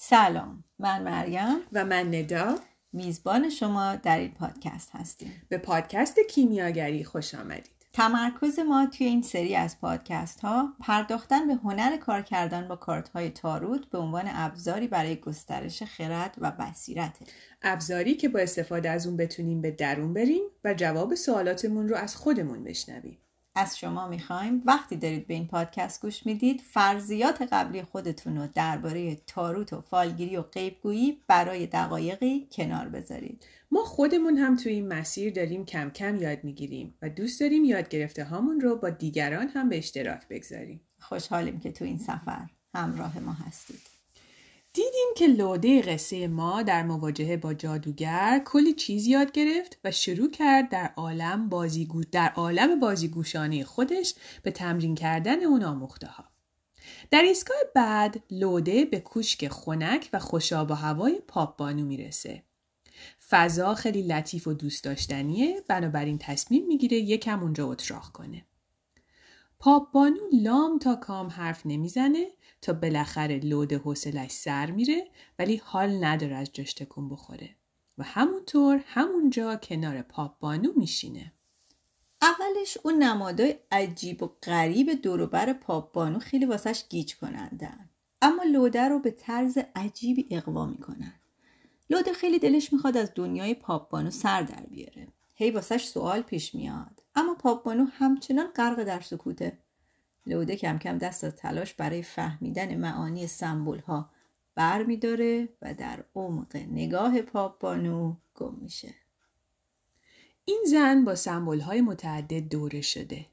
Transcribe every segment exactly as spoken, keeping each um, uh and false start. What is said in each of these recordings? سلام، من مریم و من ندا میزبان شما در این پادکست هستیم. به پادکست کیمیاگری خوش آمدید. تمرکز ما توی این سری از پادکست ها پرداختن به هنر کار کردن با کارت های تاروت به عنوان ابزاری برای گسترش خرد و بصیرته. ابزاری که با استفاده از اون بتونیم به درون بریم و جواب سوالاتمون رو از خودمون بشنویم. از شما میخوایم وقتی دارید به این پادکست گوش میدید فرضیات قبلی خودتون رو درباره تاروت و فالگیری و غیبگویی برای دقایقی کنار بذارید. ما خودمون هم توی این مسیر داریم کم کم یاد میگیریم و دوست داریم یاد گرفته هامون رو با دیگران هم به اشتراک بگذاریم. خوشحالیم که تو این سفر همراه ما هستید. دیدیم که لوده قصه ما در مواجهه با جادوگر کلی چیز یاد گرفت و شروع کرد در عالم بازیگو در عالم بازیگوشانه خودش به تمرین کردن اون آموخته‌ها. در ایستگاه بعد لوده به کوشک خنک و خوشاب و هوای پاپبانو میرسه. فضا خیلی لطیف و دوست داشتنیه، بنابراین تصمیم میگیره یکم اونجا اتراق کنه. پاپبانو لام تا کام حرف نمیزنه تا بالاخره لوده حوصله‌اش سر میره، ولی حال نداره از جاش تکون بخوره و همونطور همونجا کنار پاپبانو میشینه. اولش اون نمادای عجیب و غریب دوروبر پاپبانو خیلی واسش گیج کنندن، اما لوده رو به طرز عجیبی اغوا میکنن. لوده خیلی دلش میخواد از دنیای پاپبانو سر در بیاره، هی واسش سوال پیش میاد، اما پاپبانو همچنان غرق در سکوته. لوده کم کم دست از تلاش برای فهمیدن معانی سمبول ها بر می داره و در عمق نگاه پاپبانو گم میشه. این زن با سمبول های متعدد دوره شده،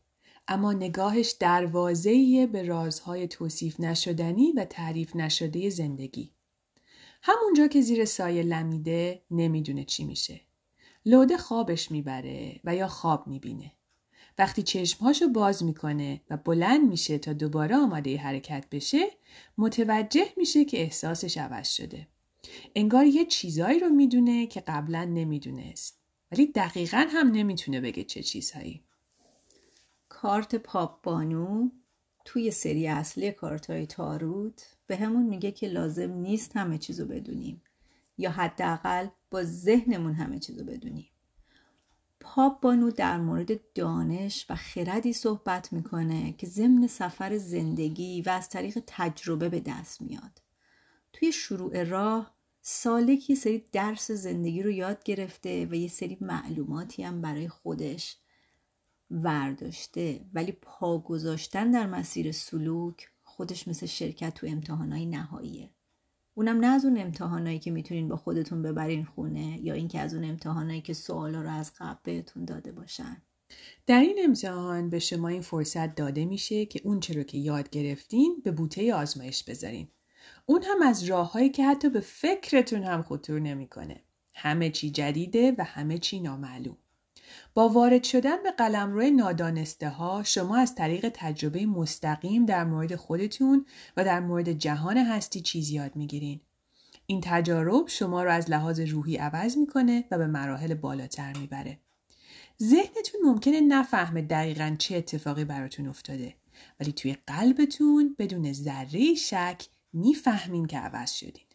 اما نگاهش دروازه‌ای به رازهای توصیف نشدنی و تعریف نشده زندگی. همونجا که زیر سایه لمیده نمیدونه چی میشه. لوده خوابش میبره و یا خواب میبینه. وقتی چشمهاشو باز میکنه و بلند میشه تا دوباره آماده حرکت بشه، متوجه میشه که احساسش عوض شده. انگار یه چیزایی رو میدونه که قبلا نمیدونست، ولی دقیقاً هم نمیتونه بگه چه چیزهایی. کارت پاپبانو توی سری اصلی کارت‌های تاروت به همون میگه که لازم نیست همه چیزو بدونیم، یا حداقل با ذهنمون همه چیزو بدونیم. پاپبانو در مورد دانش و خردی صحبت میکنه که ضمن سفر زندگی و از طریق تجربه به دست میاد. توی شروع راه سالک یه سری درس زندگی رو یاد گرفته و یه سری معلوماتی هم برای خودش ورداشته، ولی پا گذاشتن در مسیر سلوک خودش مثل شرکت تو امتحانای نهاییه. اونم نه از اون امتحانایی که میتونین با خودتون ببرین خونه، یا اینکه از اون امتحانایی که سوالا رو از قبل بهتون داده باشن. در این امتحان به شما این فرصت داده میشه که اون چرا که یاد گرفتین به بوته آزمایش بذارین. اون هم از راههایی که حتی به فکرتون هم خطور نمیکنه. همه چی جدیده و همه چی نامعلوم. با وارد شدن به قلمرو نادانسته ها شما از طریق تجربه مستقیم در مورد خودتون و در مورد جهان هستی چیز یاد میگیرین. این تجارب شما رو از لحاظ روحی عوض میکنه و به مراحل بالاتر میبره. ذهنتون ممکنه نفهمه دقیقاً چه اتفاقی براتون افتاده، ولی توی قلبتون بدون ذره شک میفهمین که عوض شدین.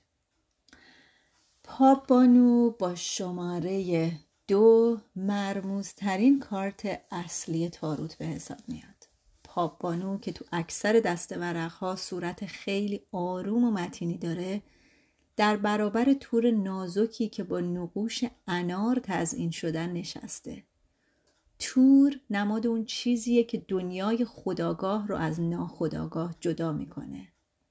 پاپبانو با شماره دو مرموزترین کارت اصلی تاروت به حساب میاد. پاپبانو که تو اکثر دست ورقها صورت خیلی آروم و متینی داره، در برابر تور نازکی که با نقوش انار تزئین شدن نشسته. تور نماد اون چیزیه که دنیای خودآگاه رو از ناخودآگاه جدا میکنه.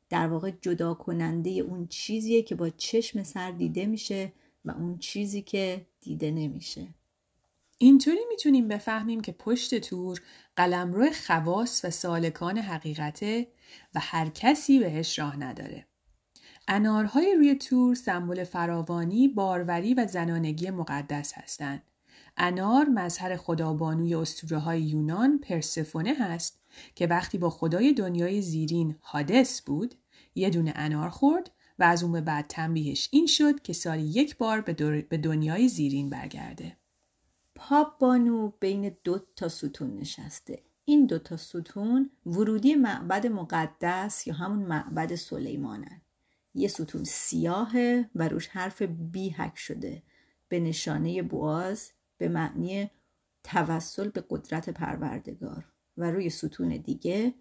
در واقع جدا کننده اون چیزیه که با چشم سر دیده میشه و اون چیزی که دیده نمیشه. اینطوری میتونیم بفهمیم که پشت تور قلمرو خواص و سالکان حقیقته و هر کسی بهش راه نداره. انارهای روی تور سمبل فراوانی، باروری و زنانگی مقدس هستند. انار مظهر خدابانوی اسطوره‌های یونان پرسفونه هست که وقتی با خدای دنیای زیرین هادس بود، یه دونه انار خورد و از اون به بعد تنبیهش این شد که سالی یک بار به دنیای زیرین برگرده. پاپبانو بین دو تا ستون نشسته. این دو تا ستون ورودی معبد مقدس یا همون معبد سلیمانن. یه ستون سیاهه و روش حرف بی حک شده به نشانه بواز به معنی توسل به قدرت پروردگار، و روی ستون دیگه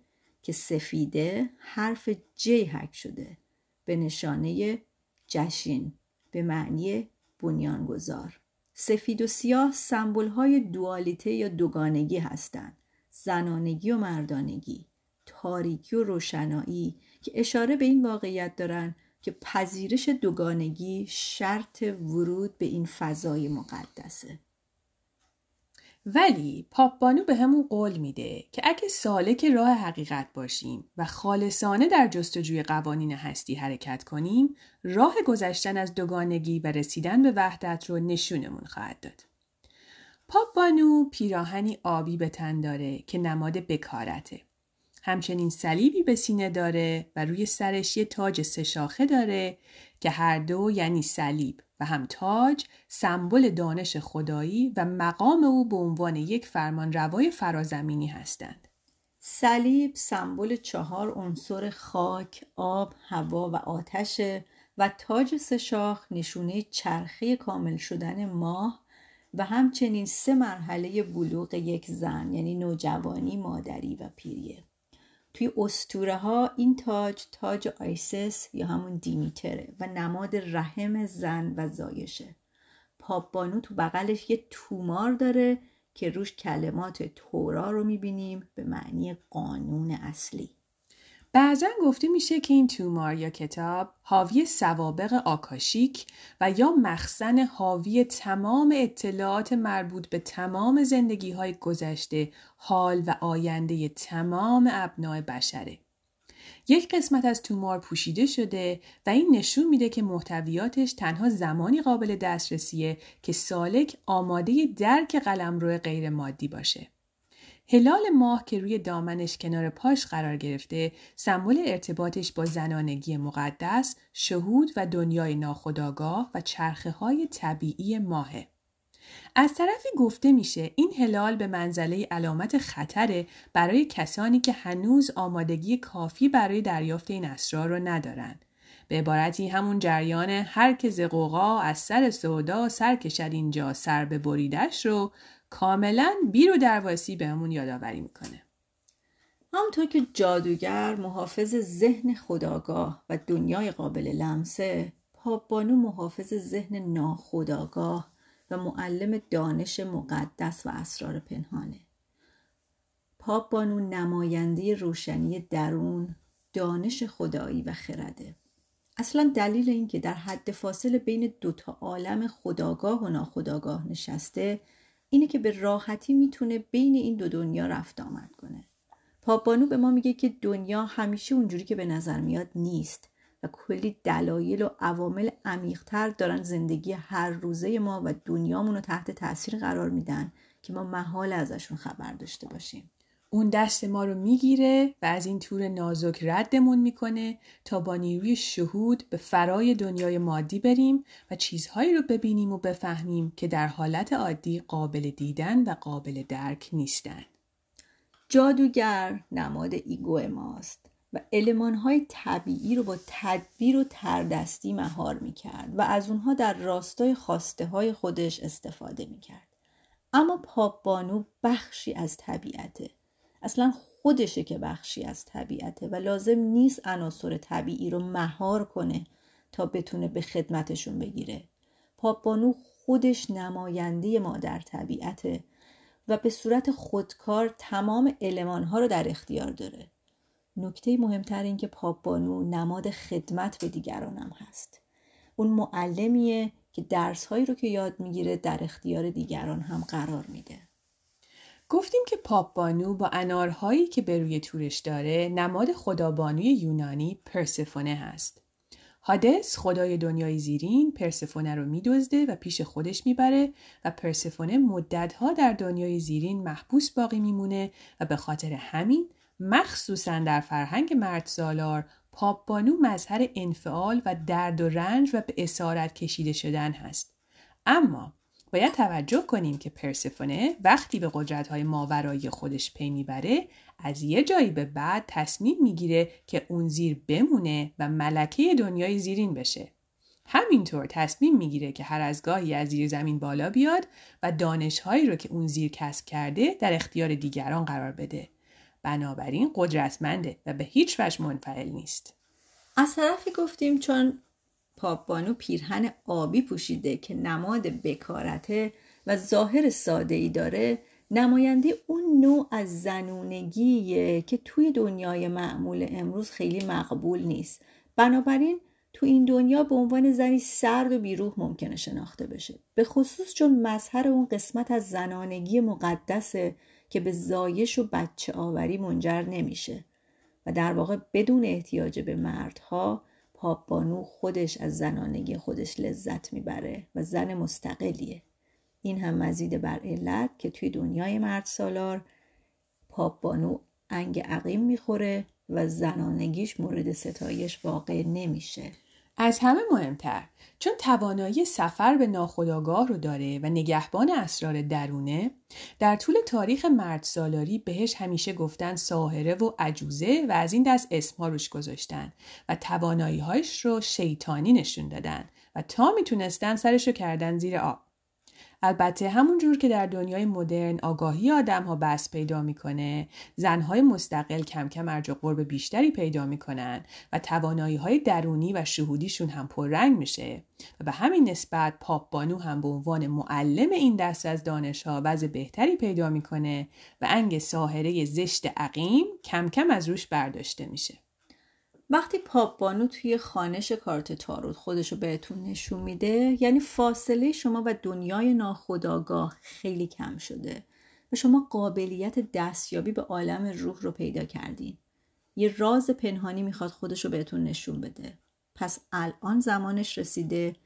که سفیده حرف جی حک شده به نشانه جشین به معنی بنیانگذار. سفید و سیاه سمبول‌های دوالیته یا دوگانگی هستند، زنانگی و مردانگی، تاریکی و روشنایی، که اشاره به این واقعیت دارن که پذیرش دوگانگی شرط ورود به این فضای مقدسه. ولی پاپبانو به همون قول میده که اگه سالک راه حقیقت باشیم و خالصانه در جستجوی قوانین هستی حرکت کنیم، راه گذشتن از دوگانگی و رسیدن به وحدت رو نشونمون خواهد داد. پاپبانو پیراهنی آبی به تن داره که نماد بکارته. همچنین صلیبی به سینه داره و روی سرش یه تاج سه شاخه داره که هر دو، یعنی صلیب و هم تاج، سمبل دانش خدایی و مقام او به عنوان یک فرمانروای فرازمینی هستند. صلیب سمبل چهار عنصر خاک، آب، هوا و آتش، و تاج سه شاخ نشونه چرخه کامل شدن ماه و همچنین سه مرحله بلوغ یک زن، یعنی نوجوانی، مادری و پیریه. توی اسطوره ها این تاج، تاج آیسیس یا همون دیمیتره و نماد رحم زن و زایشه. پاپبانو تو بغلش یه تومار داره که روش کلمات تورا رو میبینیم به معنی قانون اصلی. بعضن گفته میشه که این تومار یا کتاب حاوی سوابق آکاشیک و یا مخزن حاوی تمام اطلاعات مربوط به تمام زندگی‌های گذشته، حال و آینده تمام ابناء بشره. یک قسمت از تومار پوشیده شده و این نشون میده که محتویاتش تنها زمانی قابل دسترسیه که سالک آماده درک قلمرو غیر مادی باشه. هلال ماه که روی دامنش کنار پاش قرار گرفته، سمبل ارتباطش با زنانگی مقدس، شهود و دنیای ناخودآگاه و چرخه‌های طبیعی ماهه. از طرفی گفته میشه این هلال به منزله علامت خطره برای کسانی که هنوز آمادگی کافی برای دریافت این اسرار رو ندارن. به عبارتی همون جریان هر که ز غوغا از سر سودا سر کشد اینجا سر به بریدش رو کاملا بیر و درواسی به همون یادآوری میکنه. همونطور که جادوگر محافظ ذهن خودآگاه و دنیای قابل لمسه، پاپبانو محافظ ذهن ناخودآگاه و معلم دانش مقدس و اسرار پنهانه. پاپبانو نماینده روشنی درون، دانش خدایی و خرده. اصلا دلیل این که در حد فاصله بین دوتا عالم خودآگاه و ناخودآگاه نشسته اینه که به راحتی میتونه بین این دو دنیا رفت آمد کنه. پاپبانو به ما میگه که دنیا همیشه اونجوری که به نظر میاد نیست و کلی دلایل و عوامل عمیق‌تر دارن زندگی هر روزه ما و دنیامون رو تحت تاثیر قرار میدن که ما محال ازشون خبر داشته باشیم. اون دست ما رو میگیره و از این تور نازک ردمون میکنه تا با نیروی شهود به فرای دنیای مادی بریم و چیزهایی رو ببینیم و بفهمیم که در حالت عادی قابل دیدن و قابل درک نیستن. جادوگر نماد ایگو ماست و المانهای طبیعی رو با تدبیر و تردستی مهار میکرد و از اونها در راستای خواسته های خودش استفاده میکرد. اما پاپبانو بخشی از طبیعته. اصلا خودشه که بخشی از طبیعته و لازم نیست عناصر طبیعی رو مهار کنه تا بتونه به خدمتشون بگیره. پاپبانو خودش نماینده مادر طبیعته و به صورت خودکار تمام المان‌ها رو در اختیار داره. نکته مهمتر این که پاپبانو نماد خدمت به دیگران هم هست. اون معلمیه که درس‌هایی رو که یاد میگیره در اختیار دیگران هم قرار میده. گفتیم که پاپبانو با انارهایی که به روی تورش داره نماد خدابانوی یونانی پرسفونه هست. هادس، خدای دنیای زیرین، پرسفونه رو می‌دزده و پیش خودش میبره و پرسفونه مدت‌ها در دنیای زیرین محبوس باقی میمونه و به خاطر همین مخصوصاً در فرهنگ مردسالار پاپبانو مظهر انفعال و درد و رنج و به اسارت کشیده شدن هست. اما باید توجه کنیم که پرسفونه وقتی به قدرت‌های ماورایی خودش پی میبره از یه جایی به بعد تصمیم میگیره که اون زیر بمونه و ملکه دنیای زیرین بشه. همینطور تصمیم میگیره که هر از گاهی از زیر زمین بالا بیاد و دانش‌هایی رو که اون زیر کسب کرده در اختیار دیگران قرار بده. بنابراین قدرتمنده و به هیچ وجه منفعل نیست. از طرفی گفتیم چون پاپبانو پیرهن آبی پوشیده که نماد بکارته و ظاهر ساده‌ای داره، نماینده اون نوع از زنونگیه که توی دنیای معمول امروز خیلی مقبول نیست. بنابراین تو این دنیا به عنوان زنی سرد و بیروح ممکنه شناخته بشه، به خصوص چون مظهر اون قسمت از زنانگی مقدسه که به زایش و بچه آوری منجر نمیشه و در واقع بدون احتیاج به مردها پاپبانو خودش از زنانگی خودش لذت میبره و زن مستقلیه. این هم مزید بر علت که توی دنیای مرد سالار پاپبانو انگ عقیم میخوره و زنانگیش مورد ستایش واقع نمیشه. از همه مهمتر چون توانایی سفر به ناخودآگاه رو داره و نگهبان اسرار درونه، در طول تاریخ مردسالاری بهش همیشه گفتن ساحره و عجوزه و از این دست اسمها روش گذاشتن و توانایی‌هاش رو شیطانی نشون دادن و تا میتونستن سرشو کردن زیر آب. البته همون جور که در دنیای مدرن آگاهی آدم‌ها بس پیدا می‌کنه، زن‌های مستقل کم کم ارج و قرب بیشتری پیدا می‌کنن و توانایی‌های درونی و شهودیشون هم پررنگ میشه و به همین نسبت پاپبانو هم به عنوان معلم این دست از دانش‌ها وضع بهتری پیدا می‌کنه و انگ ساحره زشت عقیم کم کم از روش برداشته میشه. وقتی پاپبانو توی خوانش کارت تاروت خودشو بهتون نشون میده، یعنی فاصله شما و دنیای ناخودآگاه خیلی کم شده و شما قابلیت دستیابی به عالم روح رو پیدا کردین. یه راز پنهانی میخواد خودشو بهتون نشون بده. پس الان زمانش رسیده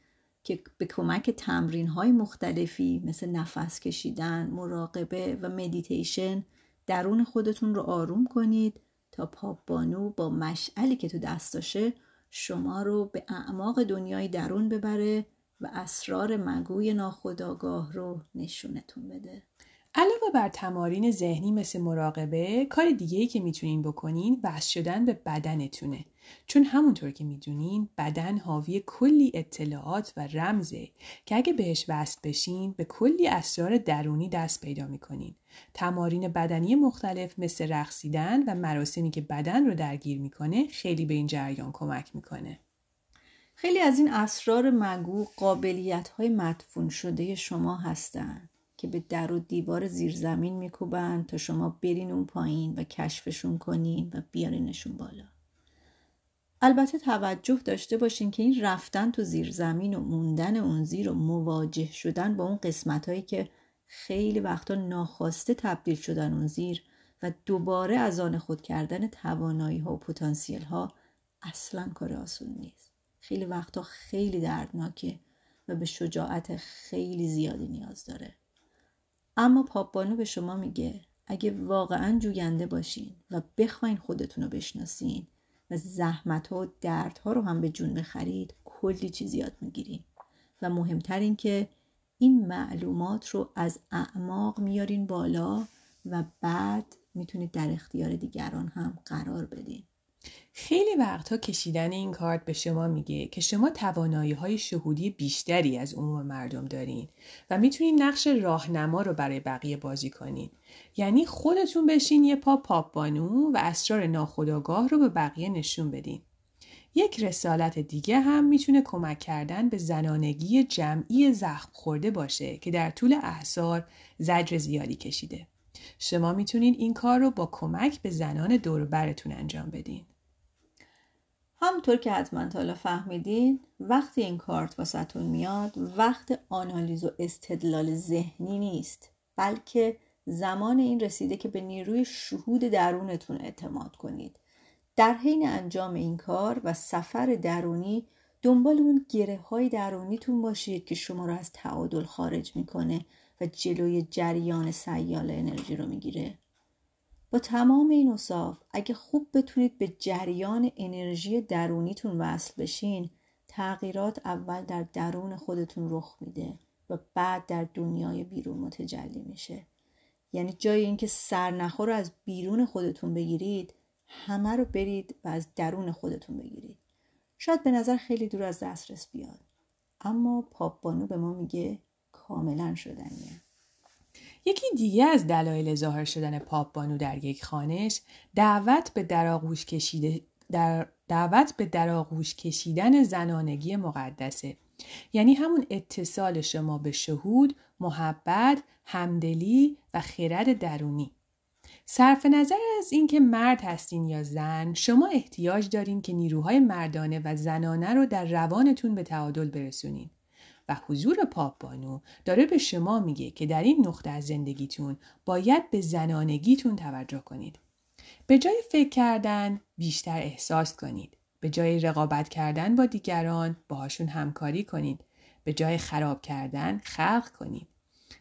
که به کمک تمرین‌های مختلفی مثل نفس کشیدن، مراقبه و مدیتیشن درون خودتون رو آروم کنید تا پاپبانو با مشعلی که تو دستشه شما رو به اعماق دنیای درون ببره و اسرار مگوی ناخودآگاه رو نشونتون بده. علاوه بر تمارین ذهنی مثل مراقبه، کار دیگه‌ای که میتونین بکنین وصل شدن به بدنتونه. چون همونطور که میدونین بدن حاوی کلی اطلاعات و رمزه که اگه بهش وصل بشین به کلی اسرار درونی دست پیدا میکنین. تمارین بدنی مختلف مثل رقصیدن و مراسمی که بدن رو درگیر میکنه خیلی به این جریان کمک میکنه. خیلی از این اسرار مگو قابلیت‌های مدفون شده شما هستن که به در و دیوار زیرزمین میکوبن تا شما برین اون پایین و کشفشون کنین و بیارینشون بالا. البته توجه داشته باشین که این رفتن تو زیرزمین و موندن اون زیر و مواجه شدن با اون قسمت‌هایی که خیلی وقتا ناخواسته تبدیل شدن اون زیر و دوباره از آن خود کردن توانایی‌ها و پتانسیل‌ها اصلاً کار آسون نیست. خیلی وقتا خیلی دردناکه و به شجاعت خیلی زیادی نیاز داره. اما پاپبانو به شما میگه اگه واقعاً جوینده باشین و بخواین خودتون رو بشناسین و زحمت ها و درد ها رو هم به جون بخرید، کلی چیز یاد میگیرین و مهمتر این که این معلومات رو از اعماق میارین بالا و بعد میتونید در اختیار دیگران هم قرار بدین. خیلی وقتها کشیدن این کارت به شما میگه که شما توانایی‌های شهودی بیشتری از عموم مردم دارین و میتونین نقش راهنما رو برای بقیه بازی کنین. یعنی خودتون بشین یه پا پاپبانو و اسرار ناخودآگاه رو به بقیه نشون بدین. یک رسالت دیگه هم میتونه کمک کردن به زنانگی جمعی زخم خورده باشه که در طول احصار زجر زیادی کشیده. شما میتونین این کار رو با کمک به زنان دور و برتون انجام بدین. همونطور که حتما تا حالا فهمیدین، وقتی این کارت واسهتون میاد وقت آنالیز و استدلال ذهنی نیست، بلکه زمان این رسیده که به نیروی شهود درونتون اعتماد کنید. در حین انجام این کار و سفر درونی دنبال اون گره های درونیتون باشید که شما رو از تعادل خارج میکنه و جلوی جریان سیال انرژی رو میگیره. با تمام این اوصاف اگه خوب بتونید به جریان انرژی درونیتون وصل بشین، تغییرات اول در درون خودتون رخ میده و بعد در دنیای بیرون متجلی میشه. یعنی جای اینکه سرنخو رو از بیرون خودتون بگیرید، همه رو برید و از درون خودتون بگیرید. شاید به نظر خیلی دور از دسترس بیاد، اما پاپبانو به ما میگه کاملا شدنیه. یکی دیگه از دلایل ظاهر شدن پاپبانو در یک خانش، دعوت به درآغوش کشیده در دعوت به درآغوش کشیدن زنانگی مقدسه. یعنی همون اتصال شما به شهود، محبت، همدلی و خرد درونی. صرف نظر از اینکه مرد هستین یا زن، شما احتیاج دارین که نیروهای مردانه و زنانه رو در روانتون به تعادل برسونین. و حضور پاپبانو داره به شما میگه که در این نقطه از زندگیتون باید به زنانگیتون توجه کنید. به جای فکر کردن بیشتر احساس کنید. به جای رقابت کردن با دیگران باهاشون همکاری کنید. به جای خراب کردن خلق کنید.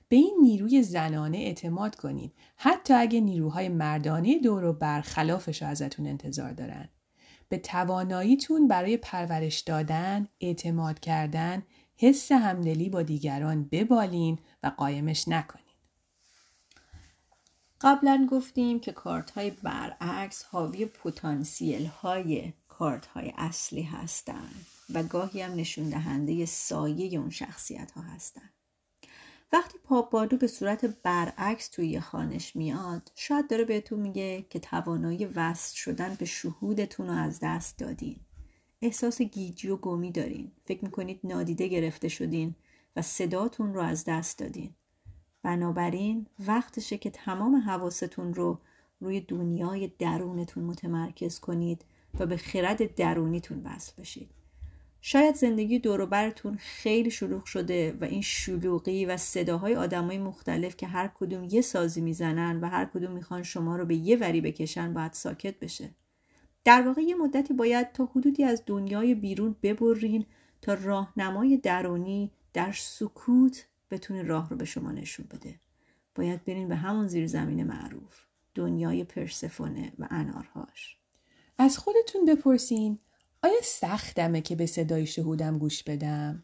به این نیروی زنانه اعتماد کنید، حتی اگه نیروهای مردانه دور و بر خلافش ازتون انتظار دارن. به تواناییتون برای پرورش دادن، اعتماد کردن، حس همدلی با دیگران ببالین و قایمش نکنید. قبلا گفتیم که کارت‌های برعکس حاوی پتانسیل‌های کارت‌های اصلی هستند و گاهی هم نشون دهنده سایه اون شخصیت‌ها هستند. وقتی پاپبانو به صورت برعکس توی خانش میاد، شاید داره بهتون میگه که توانایی وصل شدن به شهودتون رو از دست دادین. احساس گیجی و گمی دارین. فکر میکنید نادیده گرفته شدین و صداتون رو از دست دادین. بنابراین وقتشه که تمام حواستون رو روی دنیای درونتون متمرکز کنید و به خرد درونیتون وصل بشید. شاید زندگی دور و برتون خیلی شلوغ شده و این شلوغی و صداهای آدمای مختلف که هر کدوم یه سازی میزنن و هر کدوم میخوان شما رو به یه وری بکشن باید ساکت بشه. در واقع یه مدتی باید تا حدودی از دنیای بیرون ببرین تا راهنمای درونی در سکوت بتونه راه رو به شما نشون بده. باید برین به همون زیرزمین معروف، دنیای پرسفونه و انارهاش. از خودتون بپرسین آیا سختمه که به صدای شهودم گوش بدم؟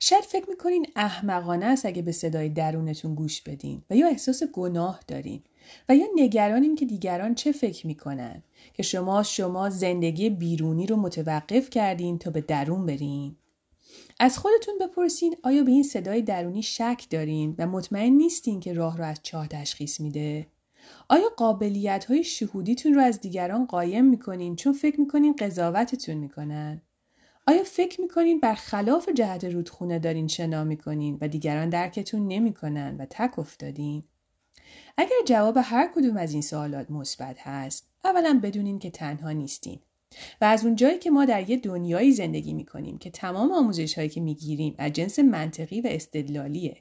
شاید فکر میکنین احمقانه است اگه به صدای درونتون گوش بدین و یا احساس گناه دارین و یا نگرانین که دیگران چه فکر میکنن که شما شما زندگی بیرونی رو متوقف کردین تا به درون برین. از خودتون بپرسین آیا به این صدای درونی شک دارین و مطمئن نیستین که راه رو از چاه تشخیص میده؟ آیا قابلیت‌های شهودیتون رو از دیگران قایم می‌کنین چون فکر می‌کنین قضاوتتون می‌کنن؟ آیا فکر می‌کنین برخلاف جهت رودخونه دارین شنا می‌کنین و دیگران درکتون نمی‌کنن و تک افتادین؟ اگر جواب هر کدوم از این سوالات مثبت هست، اولاً بدونین که تنها نیستین. و از اون جایی که ما در یه دنیایی زندگی می‌کنیم که تمام آموزش‌هایی که می‌گیریم از جنس منطقی و استدلالیه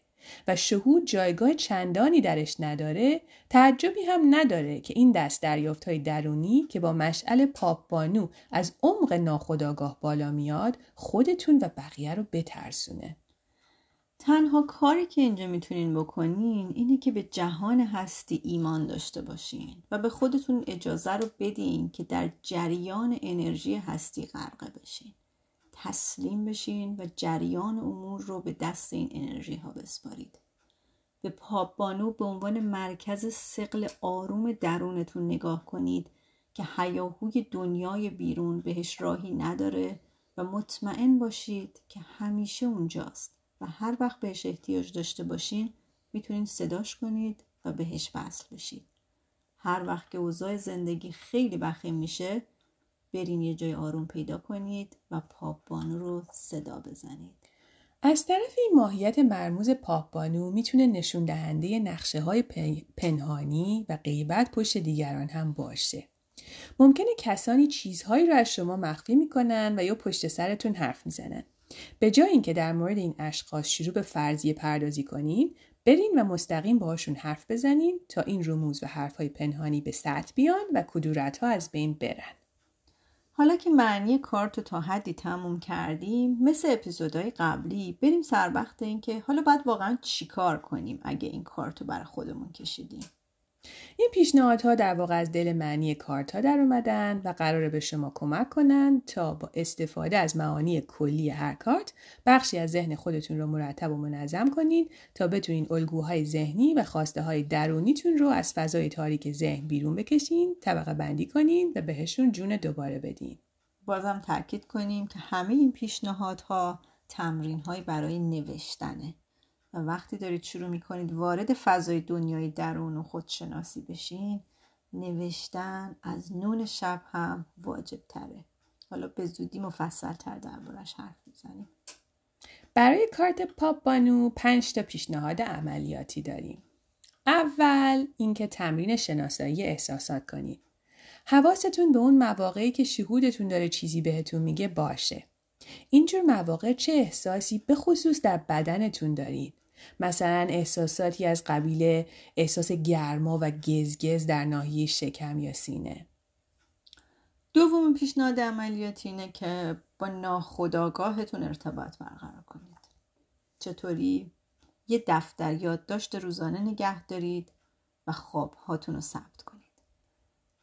و شهود جایگاه چندانی درش نداره، تعجبی هم نداره که این دست دریافت‌های درونی که با مشعل پاپبانو از عمق ناخودآگاه بالا میاد، خودتون و بقیه رو بترسونه. تنها کاری که اینجا میتونین بکنین اینه که به جهان هستی ایمان داشته باشین و به خودتون اجازه رو بدین که در جریان انرژی هستی غرقه بشین. تسلیم بشین و جریان امور رو به دست این انرژی ها بسپارید. به پاپبانو به عنوان مرکز ثقل آروم درونتون نگاه کنید که هیاهوی دنیای بیرون بهش راهی نداره و مطمئن باشید که همیشه اونجاست و هر وقت بهش احتیاج داشته باشین میتونین صداش کنید و بهش وصل بشید. هر وقت که اوضاع زندگی خیلی وخیم میشه، برین یه جای آروم پیدا کنید و پاپبانو رو صدا بزنید. از طرف این ماهیت مرموز پاپبانو میتونه نشون دهنده نقشه های پنهانی و غیبت پشت دیگران هم باشه. ممکنه کسانی چیزهایی رو از شما مخفی میکنن و یا پشت سرتون حرف میزنن. به جای اینکه در مورد این اشخاص شروع به فرضیه پردازی کنین، برین و مستقیم باهاشون حرف بزنین تا این رموز و حرفهای پنهانی به سطح بیان و کدورت‌ها از بین برن. حالا که معنی کارت رو تا حدی تموم کردیم، مثل اپیزودهای قبلی بریم سر وقت این که حالا باید واقعا چی کار کنیم اگه این کارت رو برای خودمون کشیدیم. این پیشنهادها در واقع از دل معنی کارت‌ها در اومدن و قراره به شما کمک کنن تا با استفاده از معانی کلی هر کارت بخشی از ذهن خودتون رو مرتب و منظم کنین تا بتونین الگوهای ذهنی و خواسته‌های درونیتون رو از فضای تاریک ذهن بیرون بکشین، طبقه بندی کنین و بهشون جون دوباره بدین. بازم تاکید کنیم که همه این پیشنهادها تمرین‌های برای نوشتنه. و وقتی دارید شروع میکنید وارد فضای دنیای درون و خودشناسی بشین، نوشتن از نون شب هم واجب تره. حالا به زودی مفصل تر دربارش حرف میزنیم. برای کارت پاپبانو پنج تا پیشنهاد عملیاتی داریم. اول اینکه تمرین شناسایی احساسات کنید. حواستون به اون مواقعی که شهودتون داره چیزی بهتون میگه باشه. اینجور مواقع چه احساسی به خصوص در بدنتون دارید؟ مثلا احساساتی از قبیل احساس گرما و گزگز در ناحیه شکم یا سینه. دومین پیشنهاد عملیاتی اینه که با ناخودآگاهتون ارتباط برقرار کنید. چطوری؟ یه دفتر یادداشت روزانه نگه دارید و خوابهاتون رو ثبت کنید.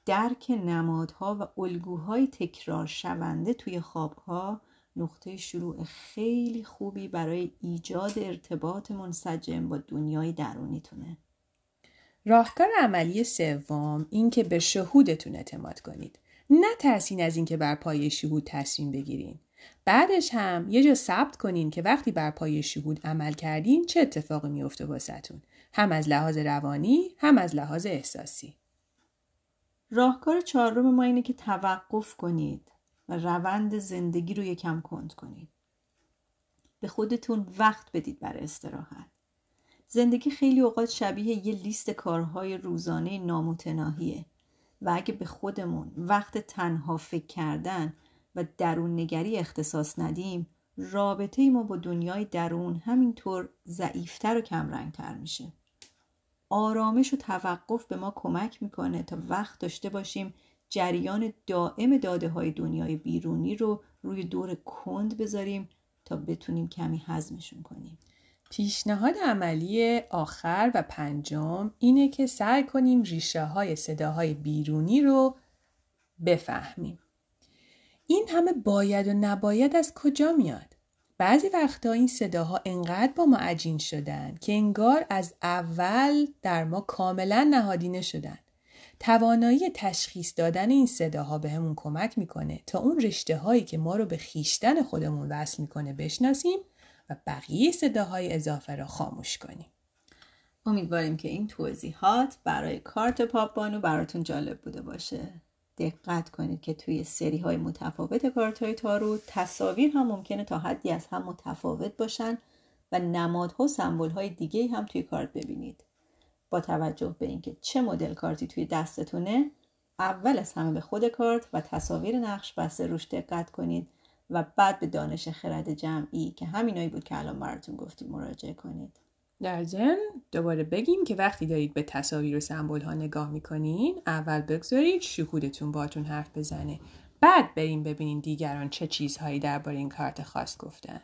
درک نمادها و الگوهای تکرار شونده توی خوابها نقطه شروع خیلی خوبی برای ایجاد ارتباط منسجم با دنیای درونیتونه. راهکار عملی سوم این که به شهودتون اعتماد کنید. نترسین از این که بر پایه شهود تصمیم بگیرین. بعدش هم یه جا ثبت کنین که وقتی بر پایه شهود عمل کردین چه اتفاقی میفته واسهتون، هم از لحاظ روانی هم از لحاظ احساسی. راهکار چهارم ما اینه که توقف کنید و روند زندگی رو یکم کند کنید. به خودتون وقت بدید برای استراحت. زندگی خیلی اوقات شبیه یه لیست کارهای روزانه نامتناهیه و اگه به خودمون وقت تنها فکر کردن و درون نگری اختصاص ندیم، رابطه ما با دنیای درون همینطور ضعیف‌تر و کمرنگ‌تر میشه. آرامش و توقف به ما کمک میکنه تا وقت داشته باشیم جریان دائم داده های دنیای بیرونی رو روی دور کند بذاریم تا بتونیم کمی هضمشون کنیم. پیشنهاد عملی آخر و پنجم اینه که سعی کنیم ریشه های صداهای بیرونی رو بفهمیم. این همه باید و نباید از کجا میاد؟ بعضی وقتا این صداها انقدر با ما عجین شدن که انگار از اول در ما کاملا نهادینه شدن. توانایی تشخیص دادن این صداها به همون کمک میکنه تا اون رشته هایی که ما رو به خیشتن خودمون وصل میکنه بشناسیم و بقیه صداهای اضافه را خاموش کنیم. امیدواریم که این توضیحات برای کارت پاپبانو براتون جالب بوده باشه. دقت کنید که توی سری های متفاوت کارت های تاروت تصاویر هم ممکنه تا حدی از هم متفاوت باشن و نمادها و سمبول های دیگه هم توی کارت ببینید. با توجه به اینکه چه مدل کارتی توی دستتونه، اول از همه به خود کارت و تصاویر نقش بسته روش دقت کنید و بعد به دانش خرد جمعی که همینایی بود که الان براتون گفتیم مراجعه کنید. در ضمن دوباره بگیم که وقتی دارید به تصاویر و سمبول ها نگاه میکنین، اول بگذارید شهودتون باهاتون حرف بزنه، بعد بریم ببینین دیگران چه چیزهایی درباره این کارت خاص گفتن.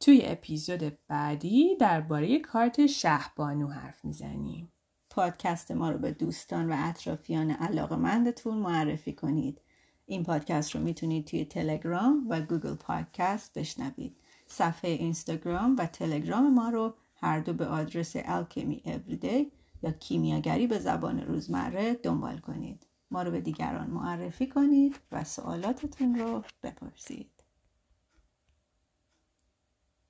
توی اپیزود بعدی درباره کارت شهبانو حرف میزنیم. پادکست ما رو به دوستان و اطرافیان علاقه‌مندتون معرفی کنید. این پادکست رو میتونید توی تلگرام و گوگل پادکست بشنوید. صفحه اینستاگرام و تلگرام ما رو هر دو به آدرس الکمی اوریدی یا کیمیاگری به زبان روزمره دنبال کنید. ما رو به دیگران معرفی کنید و سوالاتتون رو بپرسید.